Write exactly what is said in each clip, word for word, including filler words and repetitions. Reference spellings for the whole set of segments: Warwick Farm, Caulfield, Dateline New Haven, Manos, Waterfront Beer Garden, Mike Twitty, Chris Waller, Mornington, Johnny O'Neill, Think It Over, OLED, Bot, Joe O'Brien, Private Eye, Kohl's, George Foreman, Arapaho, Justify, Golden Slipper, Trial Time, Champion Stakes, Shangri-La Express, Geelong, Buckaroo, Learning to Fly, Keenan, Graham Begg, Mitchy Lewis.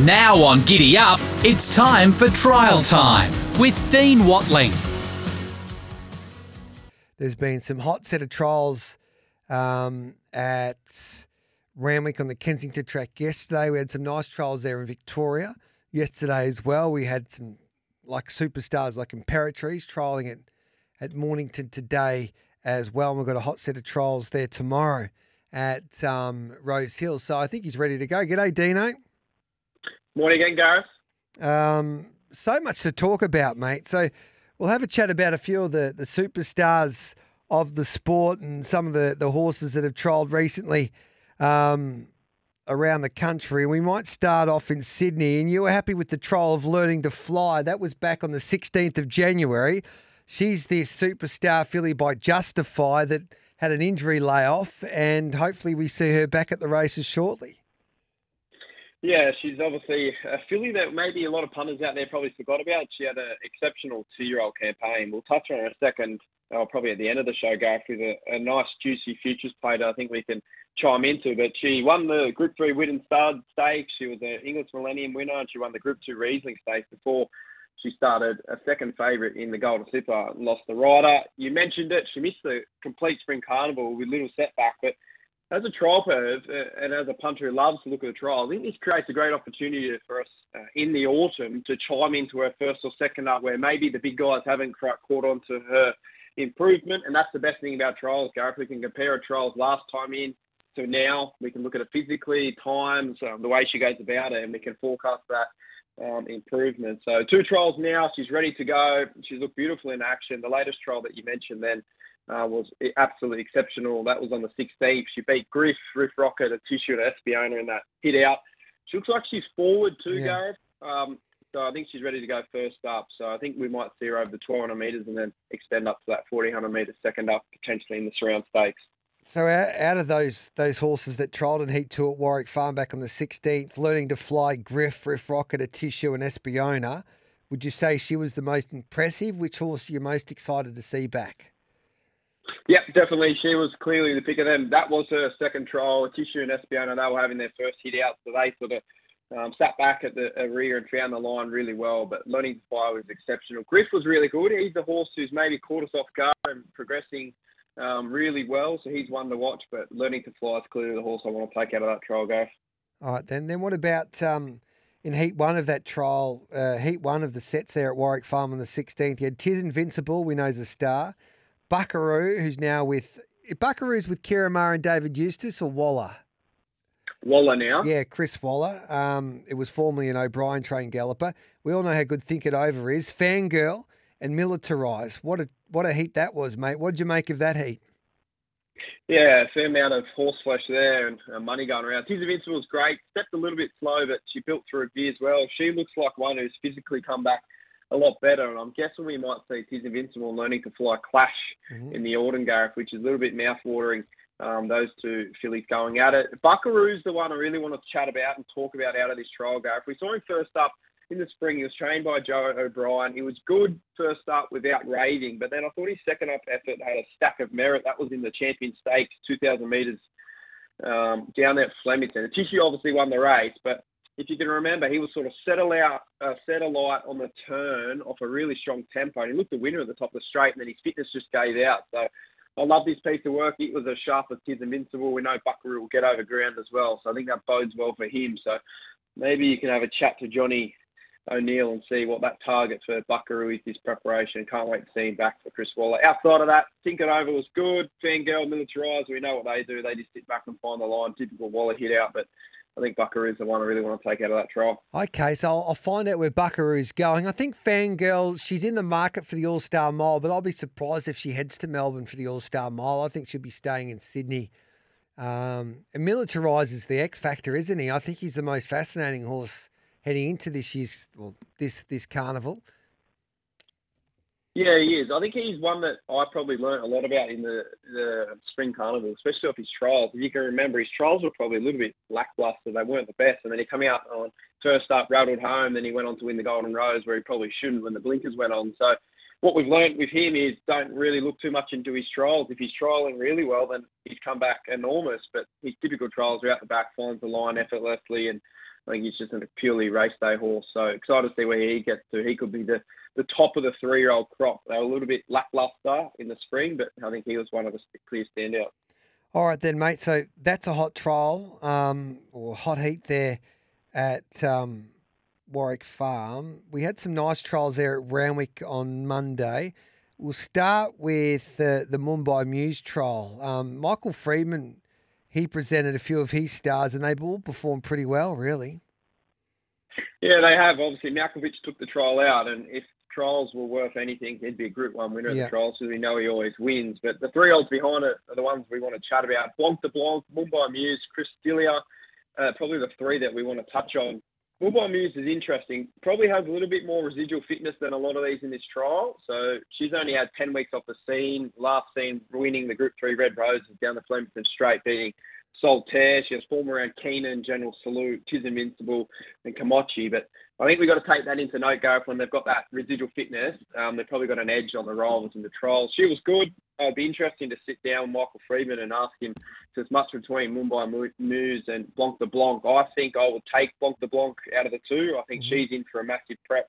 Now on Giddy Up, it's time for Trial Time with Dean Watling. There's been some hot set of trials um, at Randwick on the Kensington track yesterday. We had some nice trials there in Victoria yesterday as well. We had some like superstars like Imperatrice trialling at, at Mornington today as well. And we've got a hot set of trials there tomorrow at um, Rose Hill. So I think he's ready to go. G'day, Dino. Morning again, Gareth. Um, so much to talk about, mate. So we'll have a chat about a few of the, the superstars of the sport and some of the, the horses that have trialled recently um, around the country. We might start off in Sydney, and you were happy with the trial of Learning to Fly. That was back on the sixteenth of January. She's this superstar filly by Justify that had an injury layoff, and hopefully we see her back at the races shortly. Yeah, she's obviously a filly that maybe a lot of punters out there probably forgot about. She had an exceptional two-year-old campaign. We'll touch on her in a second, oh, probably at the end of the show, Gareth, with a, a nice, juicy futures play that I think we can chime into. But she won the Group three Widden Stud Stakes. She was an English Millennium winner, and she won the Group two Riesling Stakes before she started a second favourite in the Golden Slipper, lost the rider. You mentioned it. She missed the complete Spring Carnival with little setback, but as a trial perv and as a punter who loves to look at a trial, I think this creates a great opportunity for us uh, in the autumn to chime into her first or second up where maybe the big guys haven't quite caught on to her improvement. And that's the best thing about trials, Gareth. We can compare her trials last time in to now. We can look at it physically, times, um, the way she goes about it, and we can forecast that um, improvement. So two trials now. She's ready to go. She's looked beautiful in action. The latest trial that you mentioned then, Uh, was absolutely exceptional. That was on the sixteenth. She beat Griff, Riff Rocket, a tissue, and Espionage in that hit out. She looks like she's forward too, yeah. Gareth. Um, so I think she's ready to go first up. So I think we might see her over the twelve hundred metres and then extend up to that fourteen hundred metres second up, potentially in the surround stakes. So out, out of those those horses that trialled in Heat two at Warwick Farm back on the sixteenth, Learning to Fly, Griff, Riff Rocket, a tissue, and Espionage, would you say she was the most impressive? Which horse are you most excited to see back? Yep, definitely. She was clearly the pick of them. That was her second trial. Tissue and Espionage, they were having their first hit out, so they sort of um, sat back at the rear and found the line really well. But Learning to Fly was exceptional. Griff was really good. He's the horse who's maybe caught us off guard and progressing um, really well, so he's one to watch. But Learning to Fly is clearly the horse I want to take out of that trial, Gareth. All right, then. Then what about um, in Heat one of that trial, uh, Heat one of the sets there at Warwick Farm on the sixteenth? You had Tis Invincible, we know is a star. Buckaroo, who's now with Buckaroo's with Kiramar and David Eustace or Waller? Waller now. Yeah, Chris Waller. Um, it was formerly an O'Brien trained galloper. We all know how good Think It Over is. Fangirl and Militarize. What a what a heat that was, mate. What did you make of that heat? Yeah, a fair amount of horse flesh there and uh, money going around. Tis Invincible was great. Stepped a little bit slow, but she built through a gear as well. She looks like one who's physically come back a lot better, and I'm guessing we might see Tis Invincible and Learning to Fly clash mm-hmm. in the autumn, Gareth, which is a little bit mouth-watering, um, those two fillies going at it. Buckaroo's the one I really want to chat about and talk about out of this trial, Gareth. We saw him first up in the spring. He was trained by Joe O'Brien. He was good first up without raving, but then I thought his second-up effort had a stack of merit. That was in the Champion Stakes, two thousand metres um, down there at Flemington. The tissue obviously won the race, but if you can remember, he was sort of settle out, uh, set alight on the turn off a really strong tempo. And he looked the winner at the top of the straight, and then his fitness just gave out. So I love this piece of work. It was as sharp as he's invincible. We know Buckaroo will get over ground as well, so I think that bodes well for him. So maybe you can have a chat to Johnny O'Neill and see what that target for Buckaroo is this preparation. Can't wait to see him back for Chris Waller. Outside of that, Think It Over was good. Fangirl, Militarised, we know what they do. They just sit back and find the line. Typical Waller hit out, but I think Buckaroo is the one I really want to take out of that trial. Okay, so I'll find out where Buckaroo is going. I think Fangirl, she's in the market for the All-Star Mile, but I'll be surprised if she heads to Melbourne for the All-Star Mile. I think she'll be staying in Sydney. Um, Militarised is the X factor, isn't he? I think he's the most fascinating horse heading into this year's, well, this this carnival. Yeah, he is. I think he's one that I probably learnt a lot about in the, the spring carnival, especially off his trials. If you can remember, his trials were probably a little bit lackluster. They weren't the best. And then he came out on first up, rattled home. Then he went on to win the Golden Rose, where he probably shouldn't when the blinkers went on. So what we've learnt with him is don't really look too much into his trials. If he's trialling really well, then he's come back enormous. But his typical trials are out the back, finds the line effortlessly, and I think he's just a purely race day horse. So excited to see where he gets to. He could be the, the top of the three-year-old crop. They were a little bit lackluster in the spring, but I think he was one of the clear standouts. All right then, mate. So that's a hot trial um, or hot heat there at um, Warwick Farm. We had some nice trials there at Randwick on Monday. We'll start with uh, the Mumbai Muse trial. Um, Michael Friedman, he presented a few of his stars, and they all performed pretty well, really. Yeah, they have. Obviously, Malkovich took the trial out, and if trials were worth anything, he'd be a Group One winner yeah. of the trials, because we know he always wins. But the three olds behind it are the ones we want to chat about. Blanc de Blanc, Mumbai Muse, Chris Dillier, uh, probably the three that we want to touch on. Mumbai Muse is interesting. Probably has a little bit more residual fitness than a lot of these in this trial. So she's only had ten weeks off the scene. Last seen winning the Group three Red Roses down the Flemington straight, beating Solitaire. She has form around Keenan, General Salute, Tis Invincible, and Kamachi. But I think we've got to take that into note, Gareth. When they've got that residual fitness, um, they've probably got an edge on the rivals in the trials. She was good. It'd be interesting to sit down with Michael Friedman and ask him so it's much between Mumbai Muse and Blanc de Blanc. I think I will take Blanc de Blanc out of the two. I think she's in for a massive prep.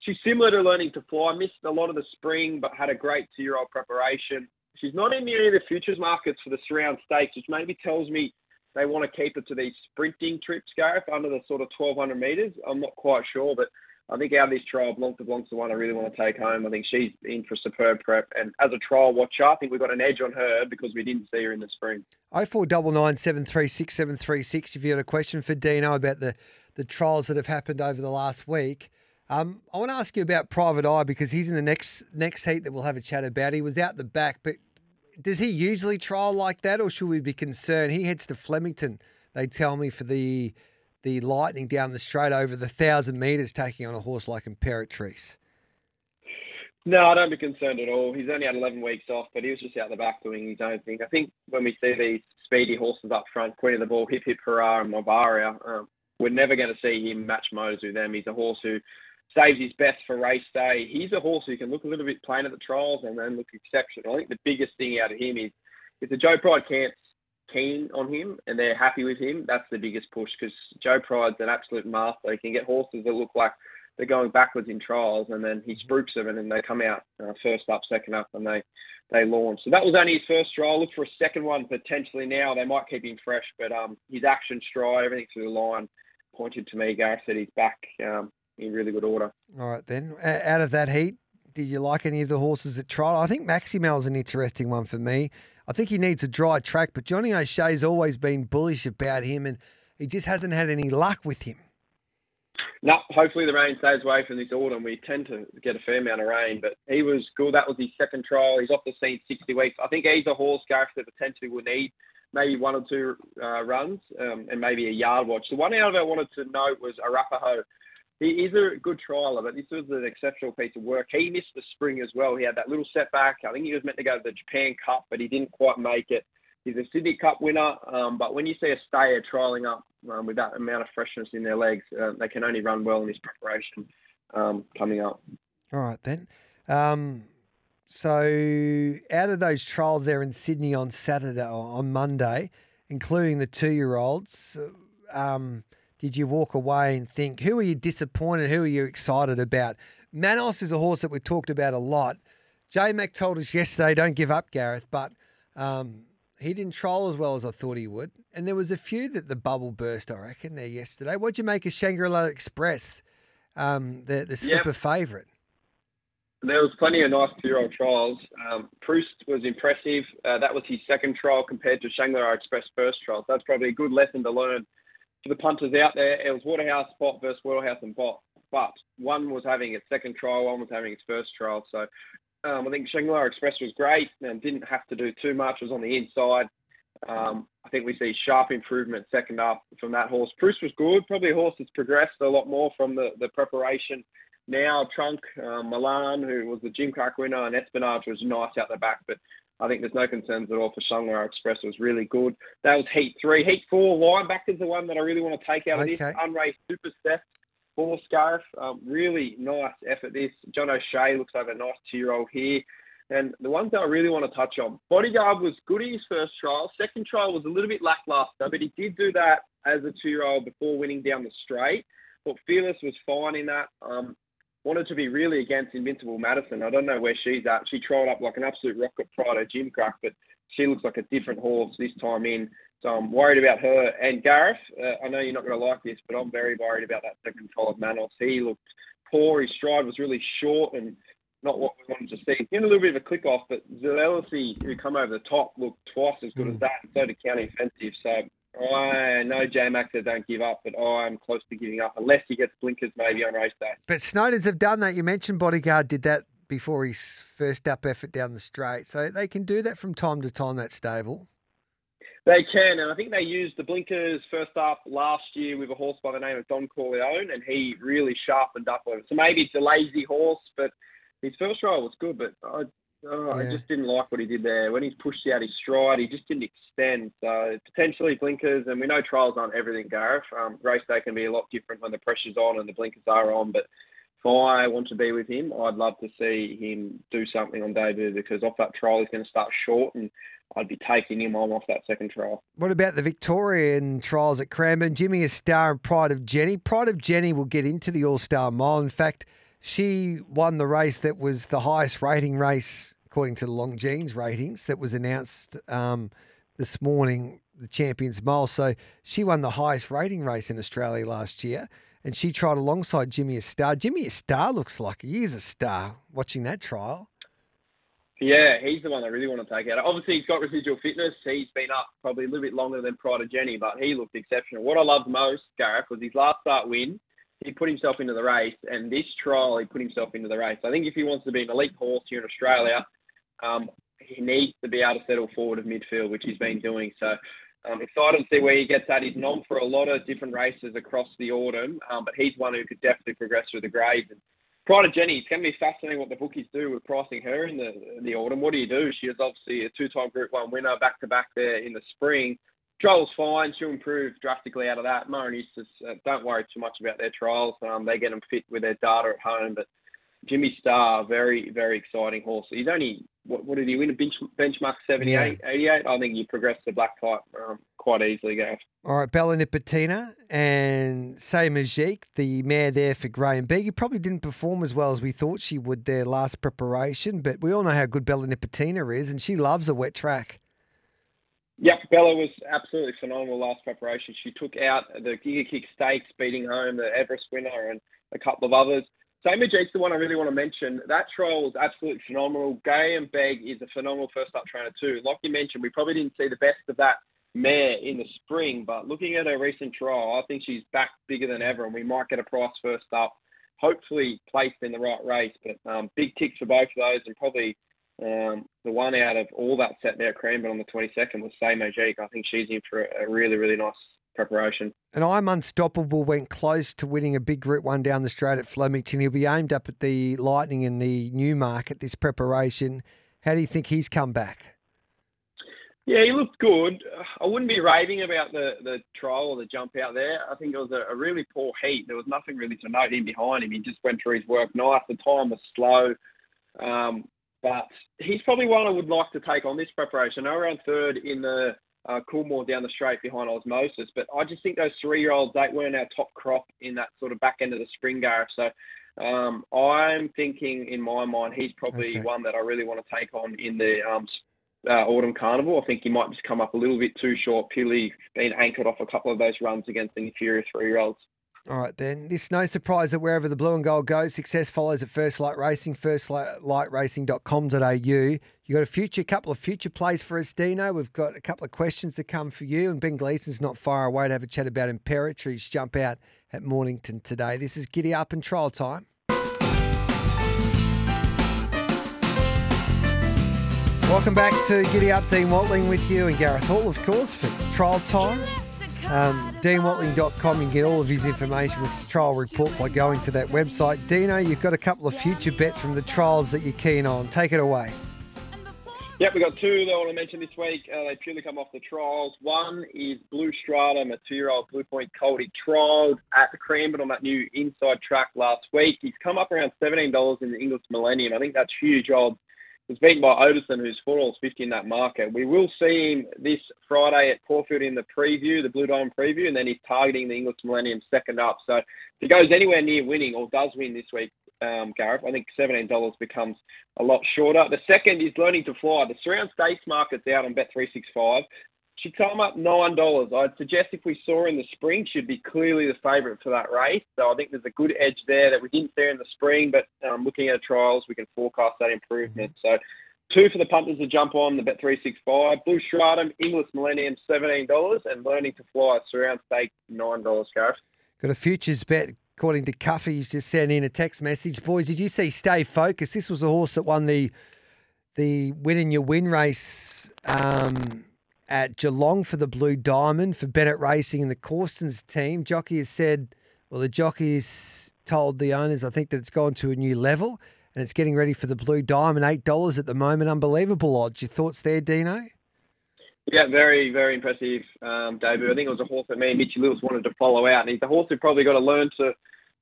She's similar to Learning to Fly. Missed a lot of the spring, but had a great two-year-old preparation. She's not in any of the futures markets for the surround stakes, which maybe tells me they want to keep it to these sprinting trips, Gareth, under the sort of twelve hundred metres. I'm not quite sure, but I think out of this trial, Blanc de Blanc's the one I really want to take home. I think she's in for superb prep. And as a trial watcher, I think we've got an edge on her because we didn't see her in the spring. oh four nine nine, seven three six, seven three six if you've got a question for Dino about the, the trials that have happened over the last week. Um, I want to ask you about Private Eye because he's in the next next heat that we'll have a chat about. He was out the back, but does he usually trial like that or should we be concerned? He heads to Flemington, they tell me, for the... the Lightning down the straight over the one thousand metres, taking on a horse like Imperatrice? No, I don't be concerned at all. He's only had eleven weeks off, but he was just out the back doing his own thing. I think when we see these speedy horses up front, Queen of the Ball, Hip Hip Hurrah and Mavaria, um, we're never going to see him match modes with them. He's a horse who saves his best for race day. He's a horse who can look a little bit plain at the trials and then look exceptional. I think the biggest thing out of him is if the Joe Pride camps keen on him and they're happy with him, that's the biggest push, because Joe Pride's an absolute master. He can get horses that look like they're going backwards in trials and then he spooks them and then they come out uh, first up, second up, and they they launch. So that was only his first trial. Look for a second one potentially now. They might keep him fresh, but um, his action stride, everything through the line pointed to me, Gareth, that he's back um, in really good order. All right then, out of that heat, did you like any of the horses at trial? I think Maximel's an interesting one for me. I think he needs a dry track, but Johnny O'Shea's always been bullish about him and he just hasn't had any luck with him. No, hopefully the rain stays away from this autumn. We tend to get a fair amount of rain, but he was good. That was his second trial. He's off the scene sixty weeks. I think he's a horse, Gareth, that potentially will need maybe one or two uh, runs um, and maybe a yard watch. The one out I wanted to note was Arapaho. He is a good trialer, but this was an exceptional piece of work. He missed the spring as well. He had that little setback. I think he was meant to go to the Japan Cup, but he didn't quite make it. He's a Sydney Cup winner, um, but when you see a stayer trialing up um, with that amount of freshness in their legs, uh, they can only run well in this preparation um, coming up. All right, then. Um, so out of those trials there in Sydney on Saturday or on Monday, including the two-year-olds, um, did you walk away and think, who are you disappointed? Who are you excited about? Manos is a horse that we've talked about a lot. J Mac told us yesterday, don't give up, Gareth, but Um, he didn't troll as well as I thought he would. And there was a few that the bubble burst, I reckon, there yesterday. What'd you make of Shangri-La Express, um, the, the slipper yep. favourite? There was plenty of nice two-year-old trials. Um, Proust was impressive. Uh, that was his second trial compared to Shangri-La Express' first trial. So that's probably a good lesson to learn for the punters out there. It was Waterhouse, Bot versus Waterhouse and Bot. But one was having its second trial, one was having its first trial. So um, I think Shangri-La Express was great and didn't have to do too much. It was on the inside. Um, I think we see sharp improvement second up from that horse. Proust was good. Probably a horse that's progressed a lot more from the, the preparation. Now, Trunk, uh, Milan, who was the Gymkhak winner, and Espionage was nice out the back, but I think there's no concerns at all for Shangri-La Express. It was really good. That was Heat three. Heat four, Linebackers, the one that I really want to take out of okay. this. Unraised Super Step, four Scarf. Um, really nice effort this. John O'Shea looks like a nice two-year-old here. And the ones that I really want to touch on, Bodyguard was good in his first trial. Second trial was a little bit lackluster, but he did do that as a two-year-old before winning down the straight. But Fearless was fine in that. Um, wanted to be really against Invincible Madison. I don't know where she's at. She trolled up like an absolute rocket pride, Gymkhak, but she looks like a different horse this time in. So I'm worried about her. And Gareth, uh, I know you're not going to like this, but I'm very worried about that second trial of Manos. He looked poor. His stride was really short and not what we wanted to see. He had a little bit of a click off, but Zelelsi, who come over the top, looked twice as good as that. And so did County Offensive. So I know J-Max said don't give up, but I'm close to giving up, unless he gets blinkers maybe on race day. But Snowdens have done that. You mentioned Bodyguard did that before his first up effort down the straight. So they can do that from time to time, that stable. They can, and I think they used the blinkers first up last year with a horse by the name of Don Corleone, and he really sharpened up on it. So maybe it's a lazy horse, but his first trial was good, but I, oh, yeah. I just didn't like what he did there. When he pushed out his stride, he just didn't extend. So potentially blinkers, and we know trials aren't everything, Gareth. Um, race day can be a lot different when the pressure's on and the blinkers are on, but if I want to be with him, I'd love to see him do something on debut, because off that trial he's going to start short, and I'd be taking him on off that second trial. What about the Victorian trials at Cranbourne? Jimmy is Star and Pride of Jenny. Pride of Jenny will get into the All-Star Mile. In fact, she won the race that was the highest rating race, according to the Long Jeans ratings, that was announced um, this morning, the Champions Mile. So she won the highest rating race in Australia last year, and she tried alongside Jimmy a Star. Jimmy a Star looks like he is a star watching that trial. Yeah, he's the one I really want to take out. Obviously, he's got residual fitness. He's been up probably a little bit longer than Pride of Jenny, but he looked exceptional. What I loved most, Gareth, was his last start win. He put himself into the race, and this trial, he put himself into the race. I think if he wants to be an elite horse here in Australia, um, he needs to be able to settle forward of midfield, which he's been doing. So um, excited to see where he gets at. He's known for a lot of different races across the autumn, um, but he's one who could definitely progress through the grades. And prior to Jenny, it's going to be fascinating what the bookies do with pricing her in the, in the autumn. What do you do? She is obviously a two-time Group one winner, back-to-back there in the spring. Trial's fine. She'll improve drastically out of that. Maronis, uh, don't worry too much about their trials. Um, they get them fit with their data at home. But Jimmy Star, very, very exciting horse. He's only, what, what did he win? A bench, benchmark seventy-eight, yeah. eighty-eight? I think he progressed the black type um, quite easily, Gav. All right, Bella Nipotina and Say Magique, the mare there for Graham B. You probably didn't perform as well as we thought she would their last preparation, but we all know how good Bella Nipotina is, and she loves a wet track. Yep, Bella was absolutely phenomenal last preparation. She took out the Giga Kick Stakes, beating home the Everest winner and a couple of others. Say Magique's the one I really want to mention. That trial was absolutely phenomenal. Graham Begg is a phenomenal first-up trainer too. Like you mentioned, we probably didn't see the best of that mare in the spring, but looking at her recent trial, I think she's back bigger than ever, and we might get a price first up, hopefully placed in the right race. But um, big ticks for both of those, and probably Um, the one out of all that set there at Cranbourne on the twenty-second was Say Magique. I think she's in for a really, really nice preparation. And I'm Unstoppable went close to winning a big Group one down the straight at Flemington. He'll be aimed up at the Lightning in the Newmarket, this preparation. How do you think he's come back? Yeah, he looked good. I wouldn't be raving about the, the trial or the jump out there. I think it was a, a really poor heat. There was nothing really to note in behind him. He just went through his work nice. The time was slow. Um, But he's probably one I would like to take on this preparation. I ran third in the uh, Coolmore down the straight behind Osmosis, but I just think those three-year-olds, they weren't our top crop in that sort of back end of the spring, Gareth. So um, I'm thinking in my mind he's probably okay. one that I really want to take on in the um, uh, Autumn Carnival. I think he might just come up a little bit too short. Pilly been anchored off a couple of those runs against the inferior three-year-olds. All right, then. This no surprise that wherever the blue and gold goes, success follows at First Light Racing, first light racing dot com dot a u. You've got a future, couple of future plays for us, Dino. We've got a couple of questions to come for you, and Ben Gleeson's not far away to have a chat about Imperatrice jump out at Mornington today. This is Giddy Up and Trial Time. Welcome back to Giddy Up. Dean Watling with you and Gareth Hall, of course, for Trial Time. Um, dean watling dot com, you can get all of his information with the trial report by going to that website. Dino, you've got a couple of future bets from the trials that you're keen on. Take it away. Yep, we've got two that I want to mention this week. Uh, they purely come off the trials. One is Blue Stratum, a two-year-old Blue Point colt. He trialled at the Cranbourne on that new inside track last week. He's come up around seventeen dollars in the English Millennium. I think that's huge odds. It's beaten by Oderson, who's four dollars fifty in that market. We will see him this Friday at Caulfield in the preview, the Blue Diamond preview, and then he's targeting the English Millennium second up. So if he goes anywhere near winning or does win this week, um, Gareth, I think seventeen dollars becomes a lot shorter. The second is Learning to Fly. The surround stakes market's out on Bet three sixty-five. She'd come up nine dollars. I'd suggest if we saw her in the spring, she'd be clearly the favourite for that race. So I think there's a good edge there that we didn't see in the spring, but um, looking at her trials, we can forecast that improvement. Mm-hmm. So two for the punters to jump on, the Bet three sixty-five. Blue Stratum, English Millennium, seventeen dollars, and Learning to Fly, surround stake, nine dollars, Gareth. Got a futures bet, according to Cuffy. He's just sent in a text message. Boys, did you see Stay Focused? This was the horse that won the, the win in your win race um at Geelong for the Blue Diamond for Bennett Racing and the Corstons team. Jockey has said, well, the jockey has told the owners, I think, that it's gone to a new level and it's getting ready for the Blue Diamond. eight dollars at the moment. Unbelievable odds. Your thoughts there, Dino? Yeah, very, very impressive um, debut. I think it was a horse that me and Mitchy Lewis wanted to follow out. And he's a horse who probably got to learn to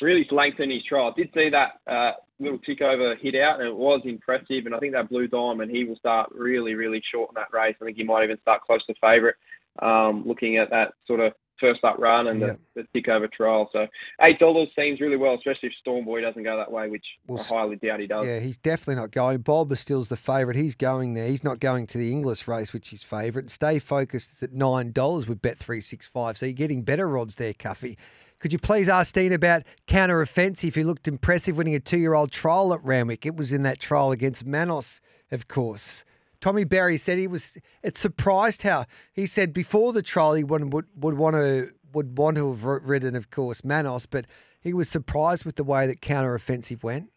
really lengthen his trial. I did see that uh, little tick over hit out, and it was impressive. And I think that Blue Diamond, he will start really, really short in that race. I think he might even start close to favourite, um, looking at that sort of first up run and yeah. the, the tick over trial. So eight dollars seems really well, especially if Storm Boy doesn't go that way, which well, I highly doubt he does. Yeah, he's definitely not going. Bob is still's the favourite. He's going there. He's not going to the English race, which is favourite. Stay Focused is at nine dollars with Bet three sixty-five. So you're getting better odds there, Cuffy. Could you please ask Dean about Counter Offensive, who looked impressive winning a two-year-old trial at Randwick? It was in that trial against Manos, of course. Tommy Berry said he was it surprised how he said before the trial he would would, would want to would want to have ridden, of course, Manos, but he was surprised with the way that Counter Offensive went.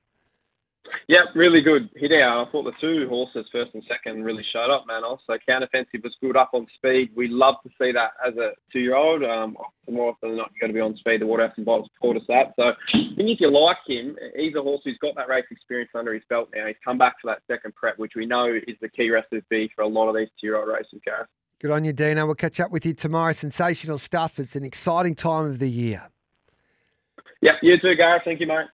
Yeah, really good hit out. I thought the two horses, first and second, really showed up, Manos. So Counter Offensive was good up on speed. We love to see that as a two-year-old. Um, more often than not, you've got to be on speed. The Waterhouse and Bot taught us that. So I think if you like him, he's a horse who's got that race experience under his belt now. He's come back for that second prep, which we know is the key recipe for a lot of these two-year-old races, Gareth. Good on you, Dino. We'll catch up with you tomorrow. Sensational stuff. It's an exciting time of the year. Yeah, you too, Gareth. Thank you, mate.